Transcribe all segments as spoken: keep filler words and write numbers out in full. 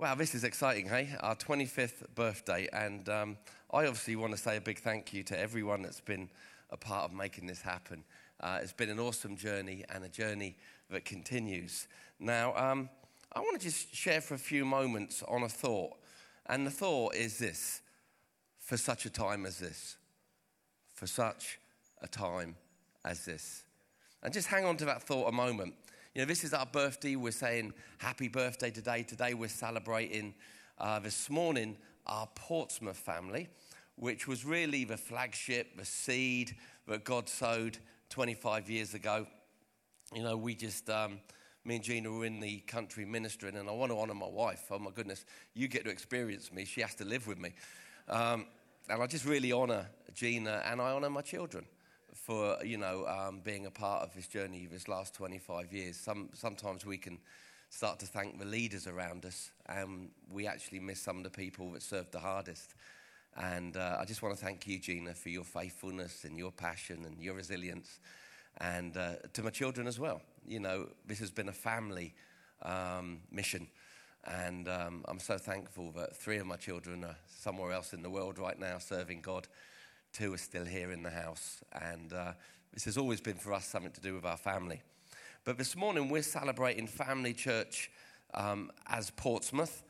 Wow, this is exciting, hey? Our twenty-fifth birthday, and um, I obviously want to say a big thank you to everyone that's been a part of making this happen. Uh, it's been an awesome journey and a journey that continues. Now, um, I want to just share for a few moments on a thought, and the thought is this: for such a time as this, for such a time as this. And just hang on to that thought a moment. You know, this is our birthday. We're saying happy birthday today. Today we're celebrating uh, this morning our Portsmouth family, which was really the flagship, the seed that God sowed twenty-five years ago. You know, we just, um, me and Gina were in the country ministering, and I want to honour my wife. Oh my goodness, you get to experience me. She has to live with me. Um, and I just really honour Gina, and I honour my children for, you know, um, being a part of this journey this last twenty-five years. Some, sometimes we can start to thank the leaders around us, and we actually miss some of the people that served the hardest. And uh, I just want to thank you, Gina, for your faithfulness and your passion and your resilience, and uh, to my children as well. You know, this has been a family um, mission, and um, I'm so thankful that three of my children are somewhere else in the world right now serving God. Two are still here in the house, and uh, this has always been for us something to do with our family. But this morning we're celebrating Family Church um, as Portsmouth,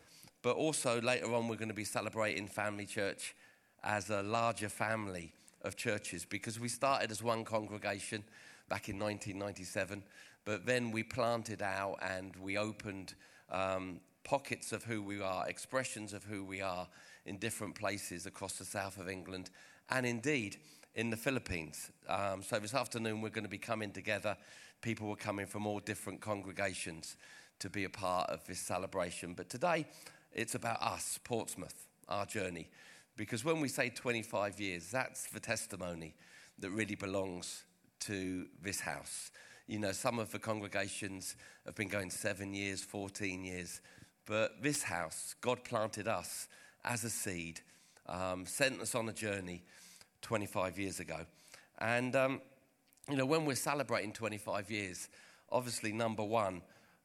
but also later on we're going to be celebrating Family Church as a larger family of churches, because we started as one congregation back in nineteen ninety-seven, but then we planted out and we opened um, pockets of who we are, expressions of who we are in different places across the south of England, and indeed in the Philippines. Um, so this afternoon we're going to be coming together. People are coming from all different congregations to be a part of this celebration. But today it's about us, Portsmouth, our journey. Because when we say twenty-five years, that's the testimony that really belongs to this house. You know, some of the congregations have been going seven years, fourteen years. But this house, God planted us as a seed, Um, sent us on a journey twenty-five years ago. And, um, you know, when we're celebrating twenty-five years, obviously, number one,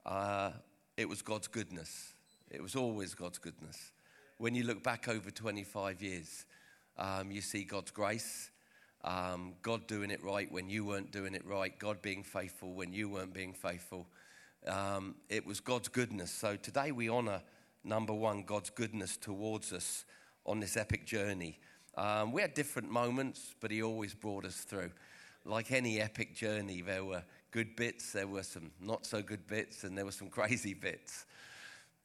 uh, it was God's goodness. It was always God's goodness. When you look back over twenty-five years, um, you see God's grace, um, God doing it right when you weren't doing it right, God being faithful when you weren't being faithful. Um, it was God's goodness. So today we honour, number one, God's goodness towards us on this epic journey. Um, we had different moments, but he always brought us through. Like any epic journey, there were good bits, there were some not so good bits, and there were some crazy bits.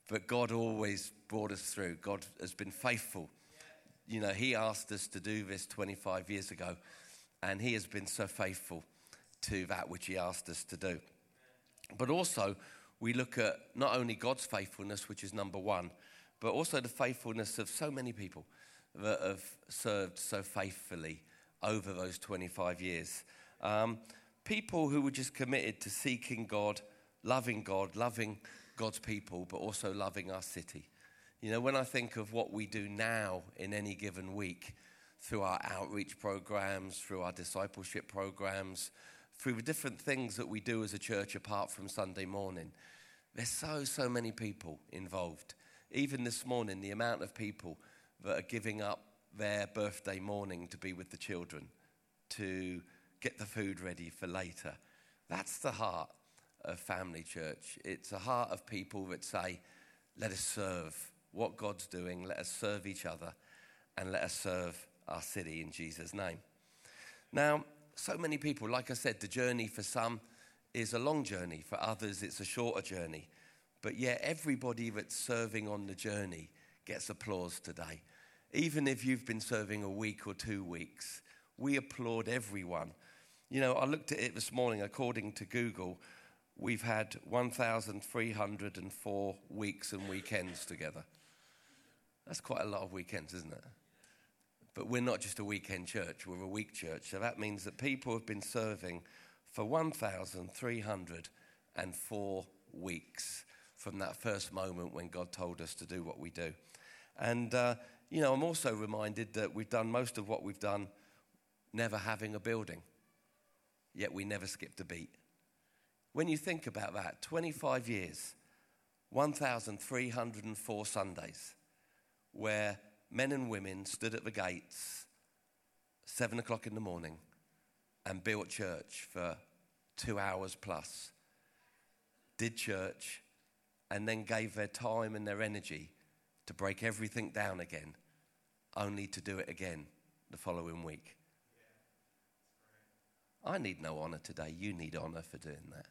But God always brought us through. God has been faithful. You know, he asked us to do this twenty-five years ago, and he has been so faithful to that which he asked us to do. But also, we look at not only God's faithfulness, which is number one, but also the faithfulness of so many people that have served so faithfully over those twenty-five years. Um, people who were just committed to seeking God, loving God, loving God's people, but also loving our city. You know, when I think of what we do now in any given week, through our outreach programs, through our discipleship programs, through the different things that we do as a church apart from Sunday morning, there's so, so many people involved. Even this morning, the amount of people that are giving up their birthday morning to be with the children, to get the food ready for later. That's the heart of Family Church. It's a heart of people that say, let us serve what God's doing, let us serve each other, and let us serve our city in Jesus' name. Now, so many people, like I said, the journey for some is a long journey, for others it's a shorter journey. But yeah, everybody that's serving on the journey gets applause today. Even if you've been serving a week or two weeks, we applaud everyone. You know, I looked at it this morning. According to Google, we've had one thousand three hundred four weeks and weekends together. That's quite a lot of weekends, isn't it? But we're not just a weekend church, we're a week church. So that means that people have been serving for one thousand three hundred four weeks from that first moment when God told us to do what we do. And, uh, you know, I'm also reminded that we've done most of what we've done never having a building, yet we never skipped a beat. When you think about that, twenty-five years one thousand three hundred four Sundays where men and women stood at the gates seven o'clock in the morning and built church for two hours plus, did church, and then gave their time and their energy to break everything down again, only to do it again the following week. I need no honour today. You need honour for doing that.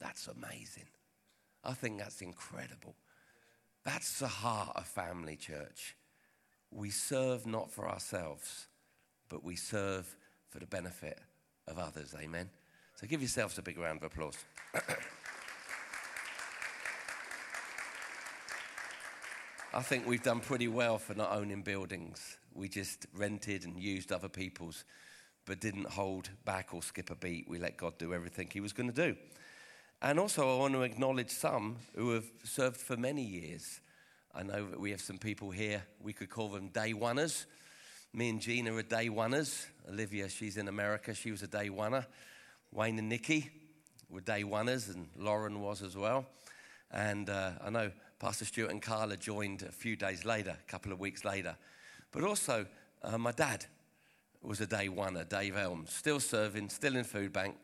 That's amazing. I think that's incredible. That's the heart of family church. We serve not for ourselves, but we serve for the benefit of others. Amen. So give yourselves a big round of applause. I think we've done pretty well for not owning buildings. We just rented and used other people's, but didn't hold back or skip a beat. We let God do everything he was going to do. And also, I want to acknowledge some who have served for many years. I know that we have some people here, we could call them day oneers. Me and Gina are day oneers. Olivia, she's in America, she was a day oneer. Wayne and Nikki were day oneers, and Lauren was as well. And uh, I know Pastor Stuart and Carla joined a few days later, a couple of weeks later. But also, uh, my dad was a day oneer, Dave Elms, still serving, still in food bank.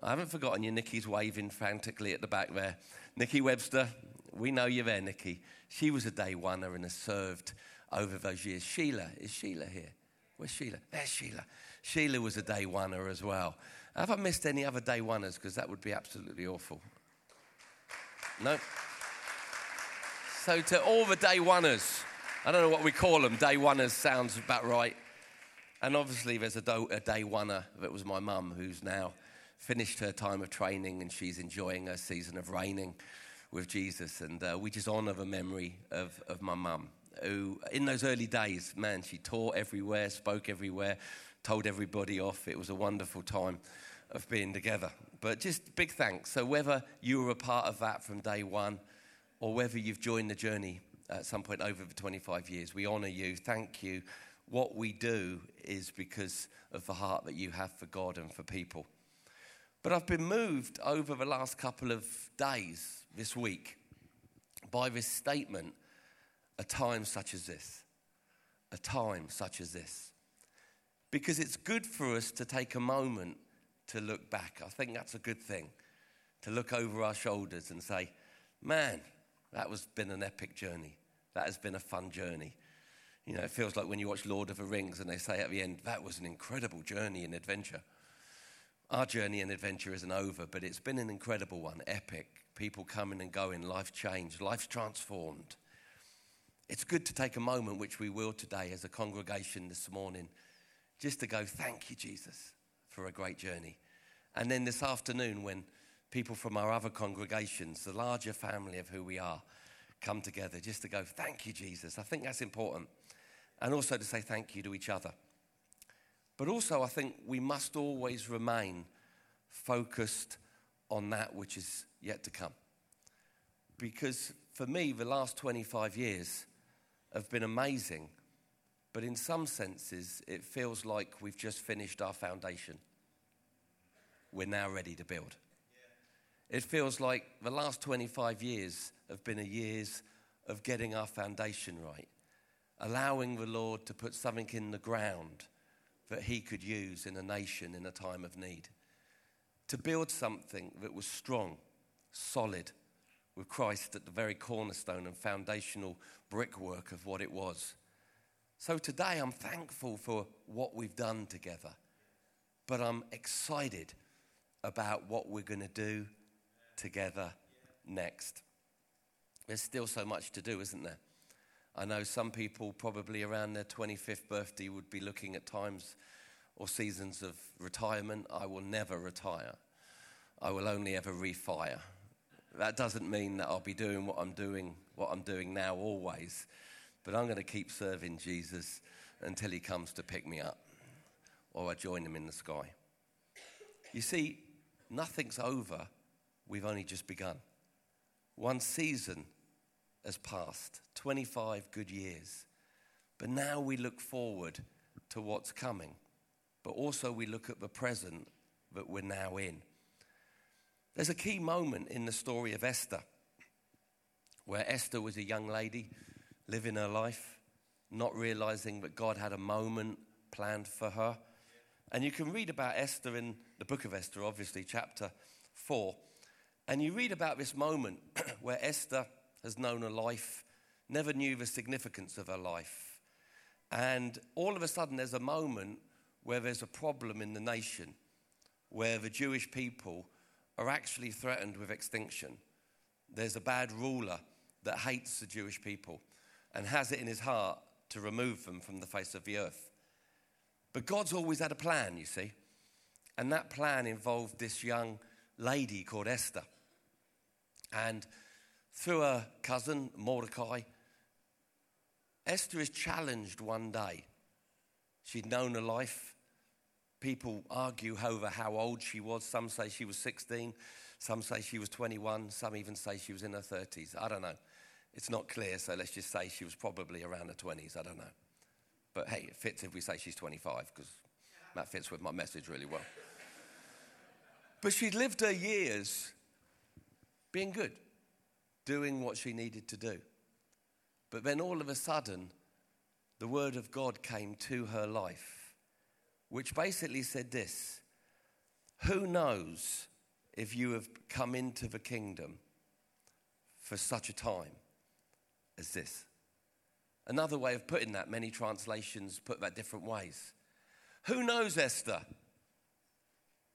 I haven't forgotten you. Nikki's waving frantically at the back there. Nikki Webster, we know you're there, Nikki. She was a day oneer and has served over those years. Sheila, is Sheila here? Where's Sheila? There's Sheila. Sheila was a day oneer as well. Have I missed any other day oneers? Because that would be absolutely awful. No? So to all the day oneers, I don't know what we call them. Day oneers sounds about right. And obviously there's a day oneer that was my mum, who's now finished her time of training, and she's enjoying her season of reigning with Jesus. And uh, we just honour the memory of, of my mum, who in those early days, man, she taught everywhere, spoke everywhere, told everybody off. It was a wonderful time of being together. But just big thanks. So whether you were a part of that from day one, or whether you've joined the journey at some point over the twenty-five years, we honour you, thank you. What we do is because of the heart that you have for God and for people. But I've been moved over the last couple of days this week by this statement, a time such as this, a time such as this. Because it's good for us to take a moment to look back. I think that's a good thing, to look over our shoulders and say, man, that has been an epic journey. That has been a fun journey. You know, it feels like when you watch Lord of the Rings and they say at the end, that was an incredible journey and adventure. Our journey and adventure isn't over, but it's been an incredible one, epic. People coming and going, life changed, life's transformed. It's good to take a moment, which we will today as a congregation this morning, just to go, thank you, Jesus, for a great journey. And then this afternoon, when people from our other congregations, the larger family of who we are, come together, just to go, thank you, Jesus. I think that's important. And also to say thank you to each other. But also, I think we must always remain focused on that which is yet to come. Because for me, the last twenty-five years have been amazing. But in some senses, it feels like we've just finished our foundation. We're now ready to build. It feels like the last twenty-five years have been a years of getting our foundation right. Allowing the Lord to put something in the ground that he could use in a nation in a time of need. To build something that was strong, solid, with Christ at the very cornerstone and foundational brickwork of what it was. So today I'm thankful for what we've done together, but I'm excited about what we're going to do together next. There's still so much to do, isn't there? I know some people probably around their twenty-fifth birthday would be looking at times or seasons of retirement. I will never retire. I will only ever refire. That doesn't mean that I'll be doing what I'm doing, what I'm doing now always, but I'm going to keep serving Jesus until he comes to pick me up or I join him in the sky. You see, nothing's over. We've only just begun. One season has passed, twenty-five good years. But now we look forward to what's coming. But also we look at the present that we're now in. There's a key moment in the story of Esther where Esther was a young lady living her life, not realizing that God had a moment planned for her. And you can read about Esther in the book of Esther, obviously, chapter four. And you read about this moment where Esther has known her life, never knew the significance of her life. And all of a sudden there's a moment where there's a problem in the nation, where the Jewish people are actually threatened with extinction. There's a bad ruler that hates the Jewish people and has it in his heart to remove them from the face of the earth. But God's always had a plan, you see. And that plan involved this young lady called Esther. And through her cousin, Mordecai, Esther is challenged one day. She'd known her life. People argue over how old she was. Some say she was sixteen. Some say she was twenty-one. Some even say she was in her thirties. I don't know. It's not clear, so let's just say she was probably around her twenties. I don't know. But hey, it fits if we say she's twenty-five, because that fits with my message really well. But she'd lived her years being good, doing what she needed to do. But then all of a sudden, the word of God came to her life, which basically said this: who knows if you have come into the kingdom for such a time as this? Another way of putting that, many translations put that different ways. Who knows, Esther,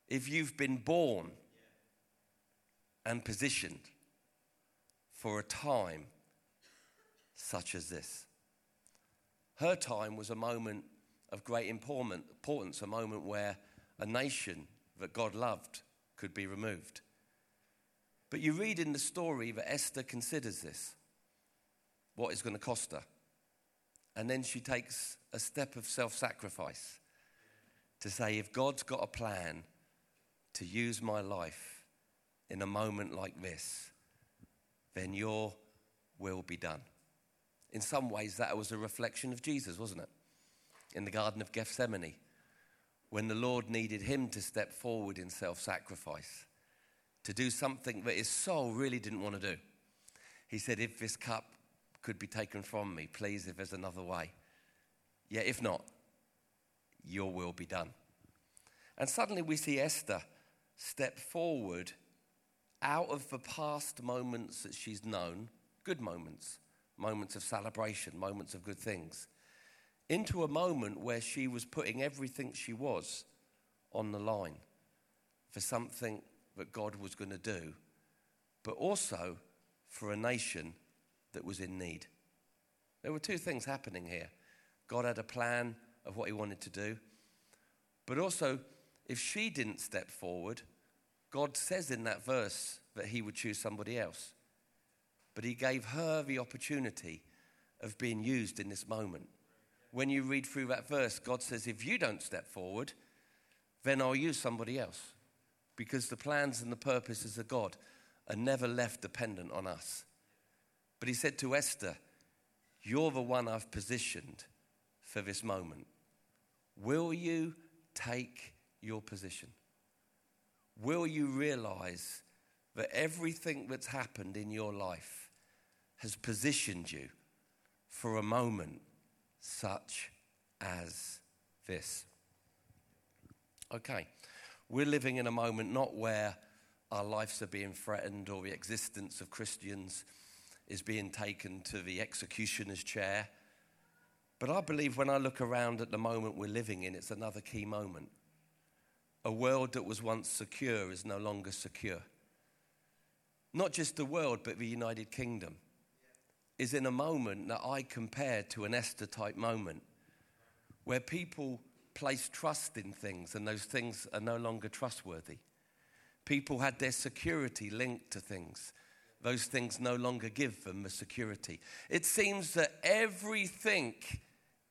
if you've been born and positioned for a time such as this? Her time was a moment of great importance, a moment where a nation that God loved could be removed. But you read in the story that Esther considers this, what it's going to cost her. And then she takes a step of self-sacrifice to say, if God's got a plan to use my life in a moment like this, then your will be done. In some ways, that was a reflection of Jesus, wasn't it? In the Garden of Gethsemane, when the Lord needed him to step forward in self-sacrifice, to do something that his soul really didn't want to do. He said, if this cup could be taken from me, please, if there's another way. Yeah, if not, your will be done. And suddenly we see Esther step forward out of the past moments that she's known, good moments, moments of celebration, moments of good things, into a moment where she was putting everything she was on the line for something that God was going to do, but also for a nation that was in need. There were two things happening here. God had a plan of what he wanted to do, but also if she didn't step forward, God says in that verse that he would choose somebody else. But he gave her the opportunity of being used in this moment. When you read through that verse, God says, if you don't step forward, then I'll use somebody else, because the plans and the purposes of God are never left dependent on us. But he said to Esther, you're the one I've positioned for this moment. Will you take your position? Will you realize that everything that's happened in your life has positioned you for a moment such as this? Okay, we're living in a moment not where our lives are being threatened or the existence of Christians is being taken to the executioner's chair. But I believe when I look around at the moment we're living in, it's another key moment. A world that was once secure is no longer secure. Not just the world, but the United Kingdom is in a moment that I compare to an Esther-type moment, where people place trust in things and those things are no longer trustworthy. People had their security linked to things. Those things no longer give them the security. It seems that everything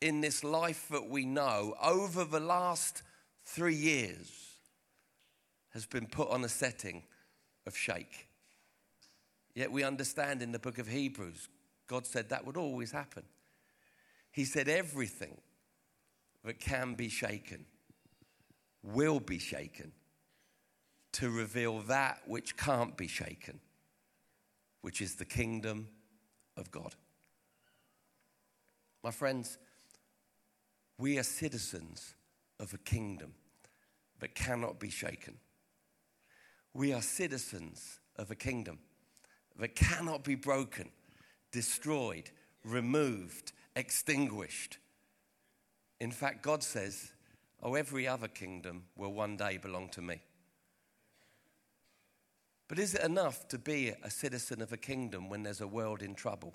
in this life that we know over the last three years has been put on a setting of shake. Yet we understand in the book of Hebrews, God said that would always happen. He said everything that can be shaken will be shaken to reveal that which can't be shaken, which is the kingdom of God. My friends, we are citizens of a kingdom that cannot be shaken. We are citizens of a kingdom that cannot be broken, destroyed, removed, extinguished. In fact, God says, oh, every other kingdom will one day belong to me. But is it enough to be a citizen of a kingdom when there's a world in trouble?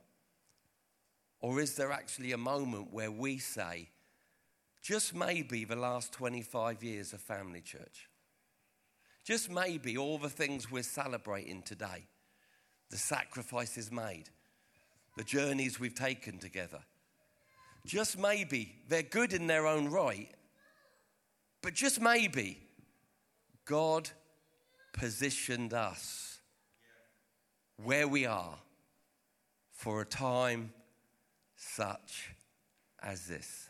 Or is there actually a moment where we say, just maybe the last twenty-five years of Family Church, just maybe all the things we're celebrating today, the sacrifices made, the journeys we've taken together, just maybe they're good in their own right, but just maybe God positioned us where we are for a time such as this.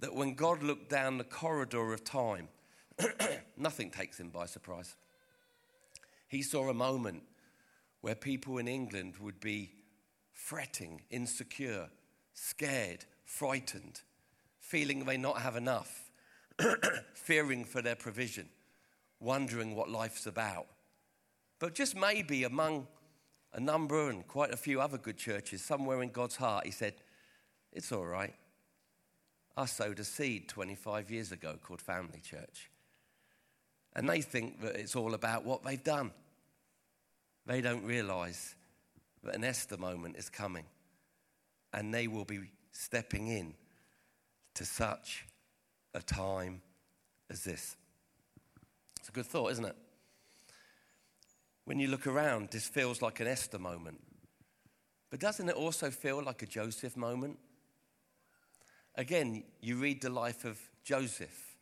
That when God looked down the corridor of time, nothing takes him by surprise. He saw a moment where people in England would be fretting, insecure, scared, frightened, feeling they not have enough, fearing for their provision, wondering what life's about. But just maybe among a number and quite a few other good churches, somewhere in God's heart, he said, it's all right. I sowed a seed twenty-five years ago called Family Church. And they think that it's all about what they've done. They don't realise that an Esther moment is coming. And they will be stepping in to such a time as this. It's a good thought, isn't it? When you look around, this feels like an Esther moment. But doesn't it also feel like a Joseph moment? Again, you read the life of Joseph,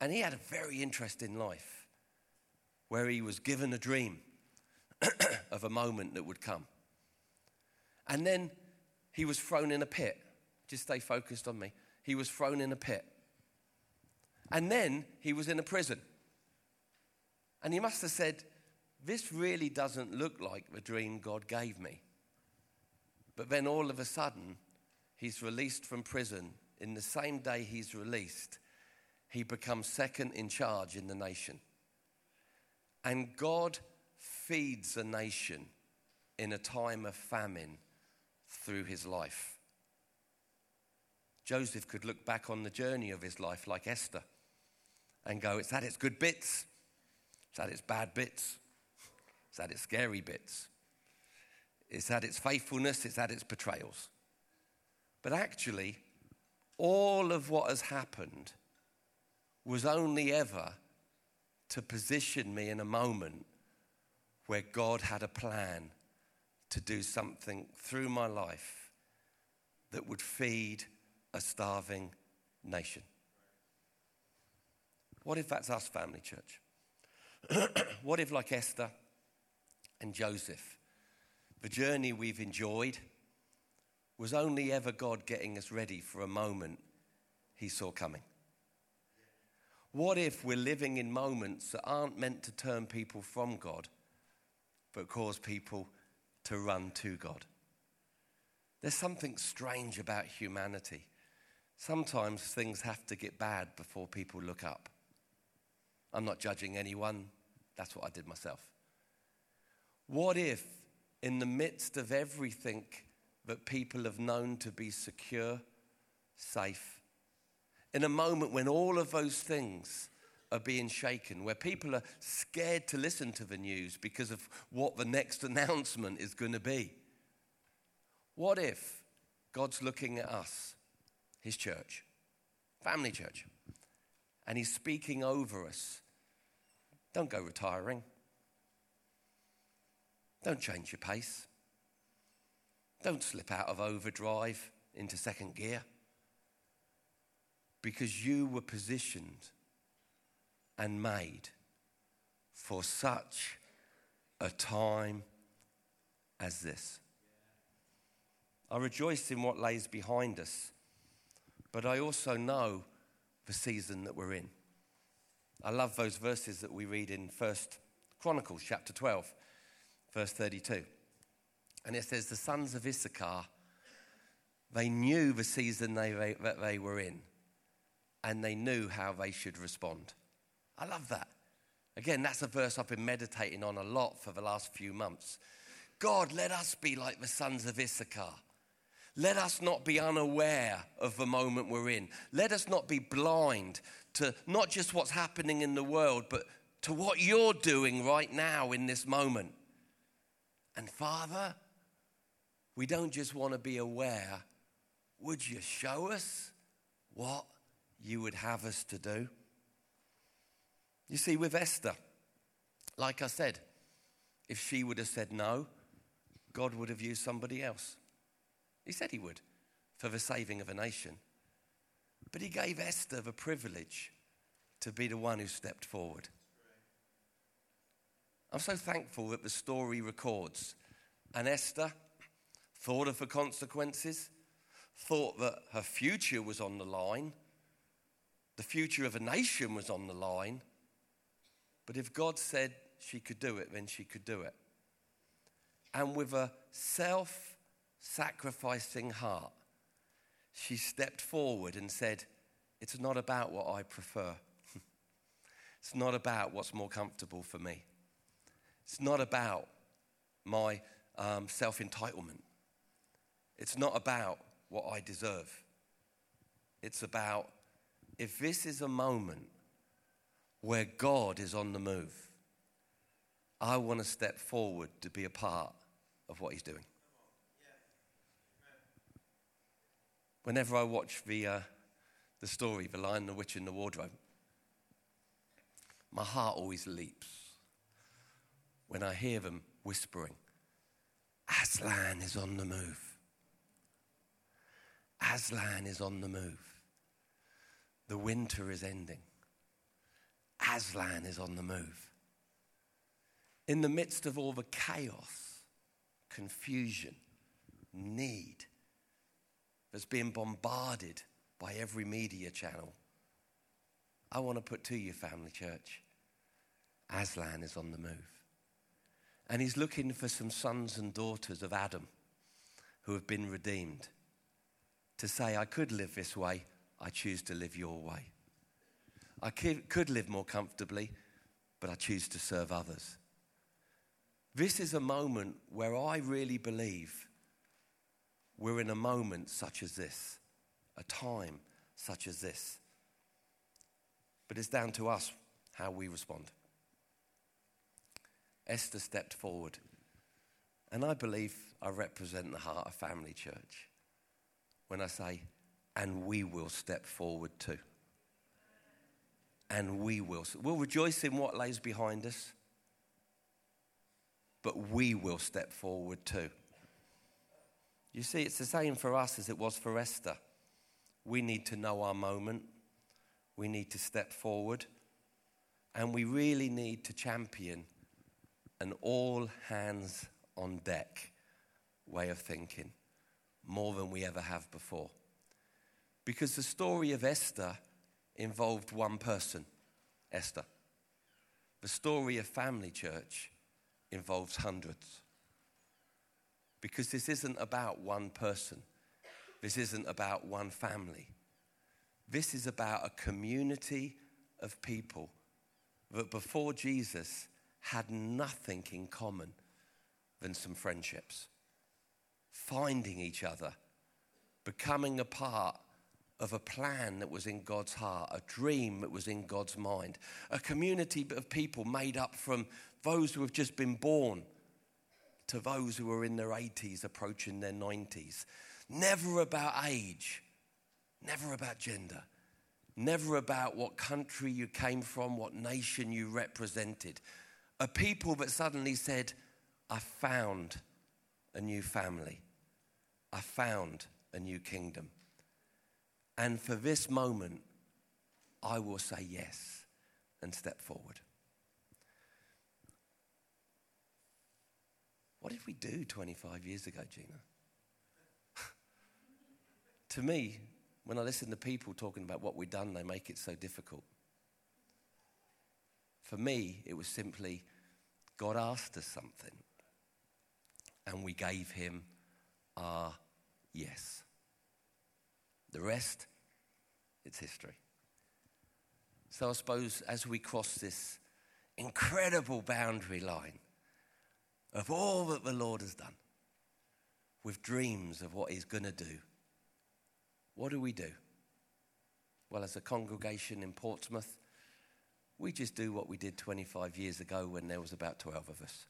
and he had a very interesting life where he was given a dream of a moment that would come. And then he was thrown in a pit. Just stay focused on me. He was thrown in a pit. And then he was in a prison. And he must have said, this really doesn't look like the dream God gave me. But then all of a sudden, he's released from prison. In the same day he's released, he becomes second in charge in the nation. And God feeds a nation in a time of famine through his life. Joseph could look back on the journey of his life like Esther and go, it's had its good bits, it's had its bad bits, it's had its scary bits, it's had its faithfulness, it's had its betrayals. But actually, all of what has happened was only ever to position me in a moment where God had a plan to do something through my life that would feed a starving nation. What if that's us, Family Church? What if, like Esther and Joseph, the journey we've enjoyed was only ever God getting us ready for a moment he saw coming? What if we're living in moments that aren't meant to turn people from God, but cause people to run to God? There's something strange about humanity. Sometimes things have to get bad before people look up. I'm not judging anyone. That's what I did myself. What if in the midst of everything that people have known to be secure, safe, in a moment when all of those things are being shaken, where people are scared to listen to the news because of what the next announcement is going to be? What if God's looking at us, his church, Family Church, and he's speaking over us? Don't go retiring. Don't change your pace. Don't slip out of overdrive into second gear, because you were positioned and made for such a time as this. I rejoice in what lays behind us, but I also know the season that we're in. I love those verses that we read in First Chronicles chapter twelve, verse thirty-two. And it says the sons of Issachar, they knew the season they, they, that they were in, and they knew how they should respond. I love that. Again, that's a verse I've been meditating on a lot for the last few months. God, let us be like the sons of Issachar. Let us not be unaware of the moment we're in. Let us not be blind to not just what's happening in the world, but to what you're doing right now in this moment. And Father, we don't just want to be aware. Would you show us what you would have us to do? You see, with Esther, like I said, if she would have said no, God would have used somebody else. He said he would, for the saving of a nation. But he gave Esther the privilege to be the one who stepped forward. I'm so thankful that the story records. And Esther thought of the consequences, thought that her future was on the line, the future of a nation was on the line. But if God said she could do it, then she could do it. And with a self-sacrificing heart, she stepped forward and said, it's not about what I prefer. It's not about what's more comfortable for me. It's not about my um, self-entitlement. It's not about what I deserve. It's about, if this is a moment where God is on the move, I want to step forward to be a part of what he's doing. Whenever I watch the uh, the story, The Lion, the Witch and the Wardrobe, my heart always leaps when I hear them whispering, Aslan is on the move. Aslan is on the move. The winter is ending. Aslan is on the move. In the midst of all the chaos, confusion, need that's being bombarded by every media channel, I want to put to you, Family Church, Aslan is on the move. And he's looking for some sons and daughters of Adam who have been redeemed to say, I could live this way, I choose to live your way. I could live more comfortably, but I choose to serve others. This is a moment where I really believe we're in a moment such as this, a time such as this. But it's down to us how we respond. Esther stepped forward, and I believe I represent the heart of Family Church when I say, and we will step forward too. And we will. We'll rejoice in what lays behind us, but we will step forward too. You see, it's the same for us as it was for Esther. We need to know our moment. We need to step forward. And we really need to champion an all-hands-on-deck way of thinking, more than we ever have before. Because the story of Esther involved one person, Esther. The story of Family Church involves hundreds. Because this isn't about one person. This isn't about one family. This is about a community of people that before Jesus had nothing in common than some friendships. Finding each other, becoming a part of a plan that was in God's heart, a dream that was in God's mind, a community of people made up from those who have just been born to those who are in their eighties, approaching their nineties. Never about age, never about gender, never about what country you came from, what nation you represented. A people that suddenly said, I found a new family. I found a new kingdom. And for this moment, I will say yes and step forward. What did we do twenty-five years ago, Gina? To me, when I listen to people talking about what we've done, they make it so difficult. For me, it was simply, God asked us something, and we gave him our yes. The rest, it's history. So I suppose as we cross this incredible boundary line of all that the Lord has done, with dreams of what he's going to do, what do we do? Well, as a congregation in Portsmouth, we just do what we did twenty-five years ago when there was about twelve of us.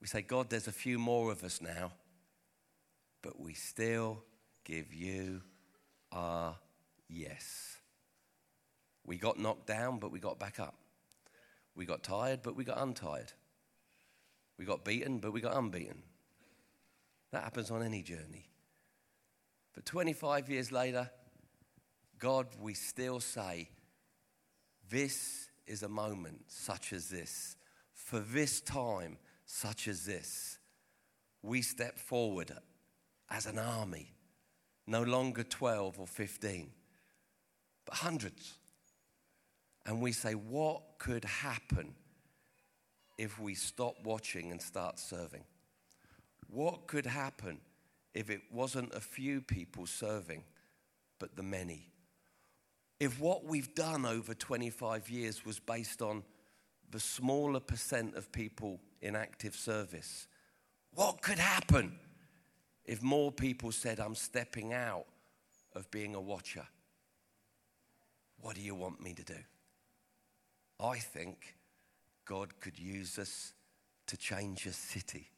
We say, God, there's a few more of us now, but we still give you our yes. We got knocked down, but we got back up. We got tired, but we got untired. We got beaten, but we got unbeaten. That happens on any journey. But twenty-five years later, God, we still say, this is a moment such as this. For this time such as this, we step forward as an army, no longer twelve or fifteen, but hundreds. And we say, what could happen if we stop watching and start serving? What could happen if it wasn't a few people serving, but the many? If what we've done over twenty-five years was based on the smaller percent of people in active service, what could happen if more people said, I'm stepping out of being a watcher? What do you want me to do? I think God could use us to change a city,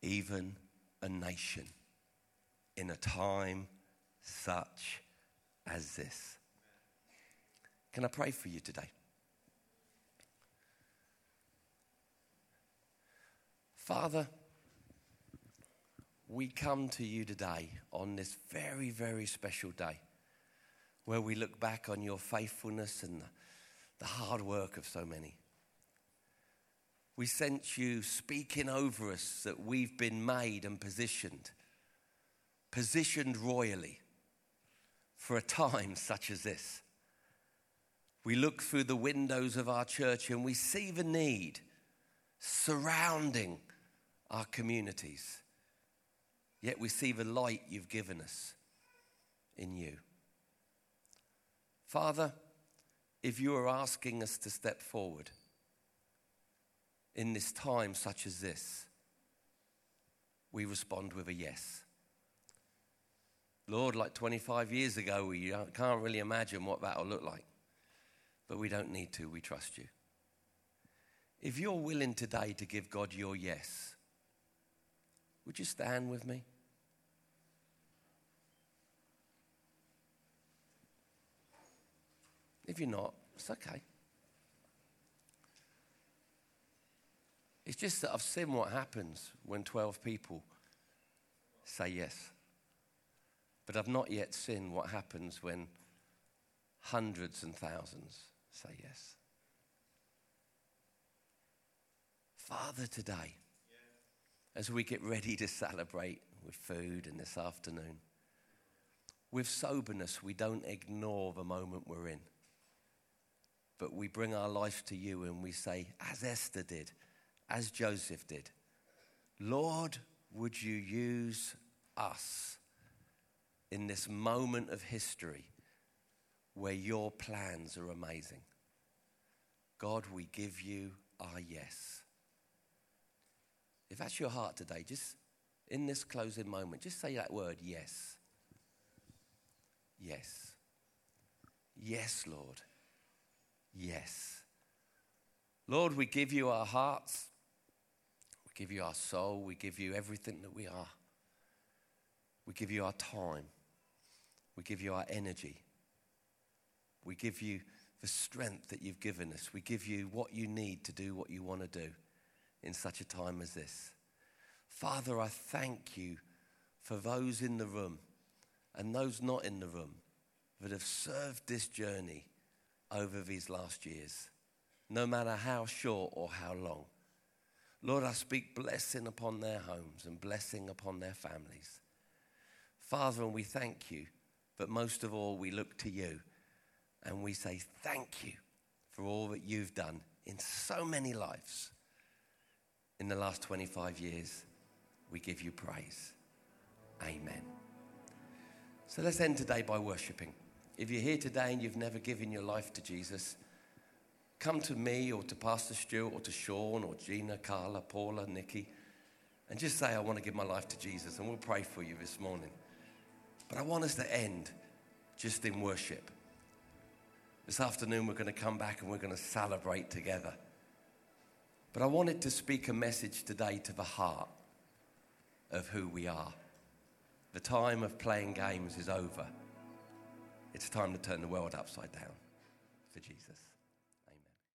even a nation, in a time such as this. Can I pray for you today? Father, we come to you today on this very, very special day where we look back on your faithfulness and the hard work of so many. We sense you speaking over us that we've been made and positioned, positioned royally for a time such as this. We look through the windows of our church and we see the need surrounding our communities. Yet we see the light you've given us in you. Father, if you are asking us to step forward in this time such as this, we respond with a yes. Lord, like twenty-five years ago, we can't really imagine what that'll look like, but we don't need to, we trust you. If you're willing today to give God your yes, would you stand with me? If you're not, it's okay. It's just that I've seen what happens when twelve people say yes. But I've not yet seen what happens when hundreds and thousands say yes. Father, today, as we get ready to celebrate with food and this afternoon, with soberness, we don't ignore the moment we're in. But we bring our life to you and we say, as Esther did, as Joseph did, Lord, would you use us in this moment of history where your plans are amazing? God, we give you our yes. If that's your heart today, just in this closing moment, just say that word, yes. Yes. Yes, Lord. Yes. Lord, we give you our hearts. We give you our soul. We give you everything that we are. We give you our time. We give you our energy. We give you the strength that you've given us. We give you what you need to do what you want to do in such a time as this. Father, I thank you for those in the room and those not in the room that have served this journey over these last years, no matter how short or how long. Lord, I speak blessing upon their homes and blessing upon their families. Father, and we thank you, but most of all, we look to you and we say thank you for all that you've done in so many lives. in the last twenty-five years. We give you praise. Amen. So let's end today by worshiping. If you're here today and you've never given your life to Jesus, come to me or to Pastor Stuart or to Sean or Gina, Carla, Paula, Nikki, and just say, I want to give my life to Jesus, and we'll pray for you this morning. But I want us to end just in worship. This afternoon we're going to come back and we're going to celebrate together. But I wanted to speak a message today to the heart of who we are. The time of playing games is over. It's time to turn the world upside down for Jesus.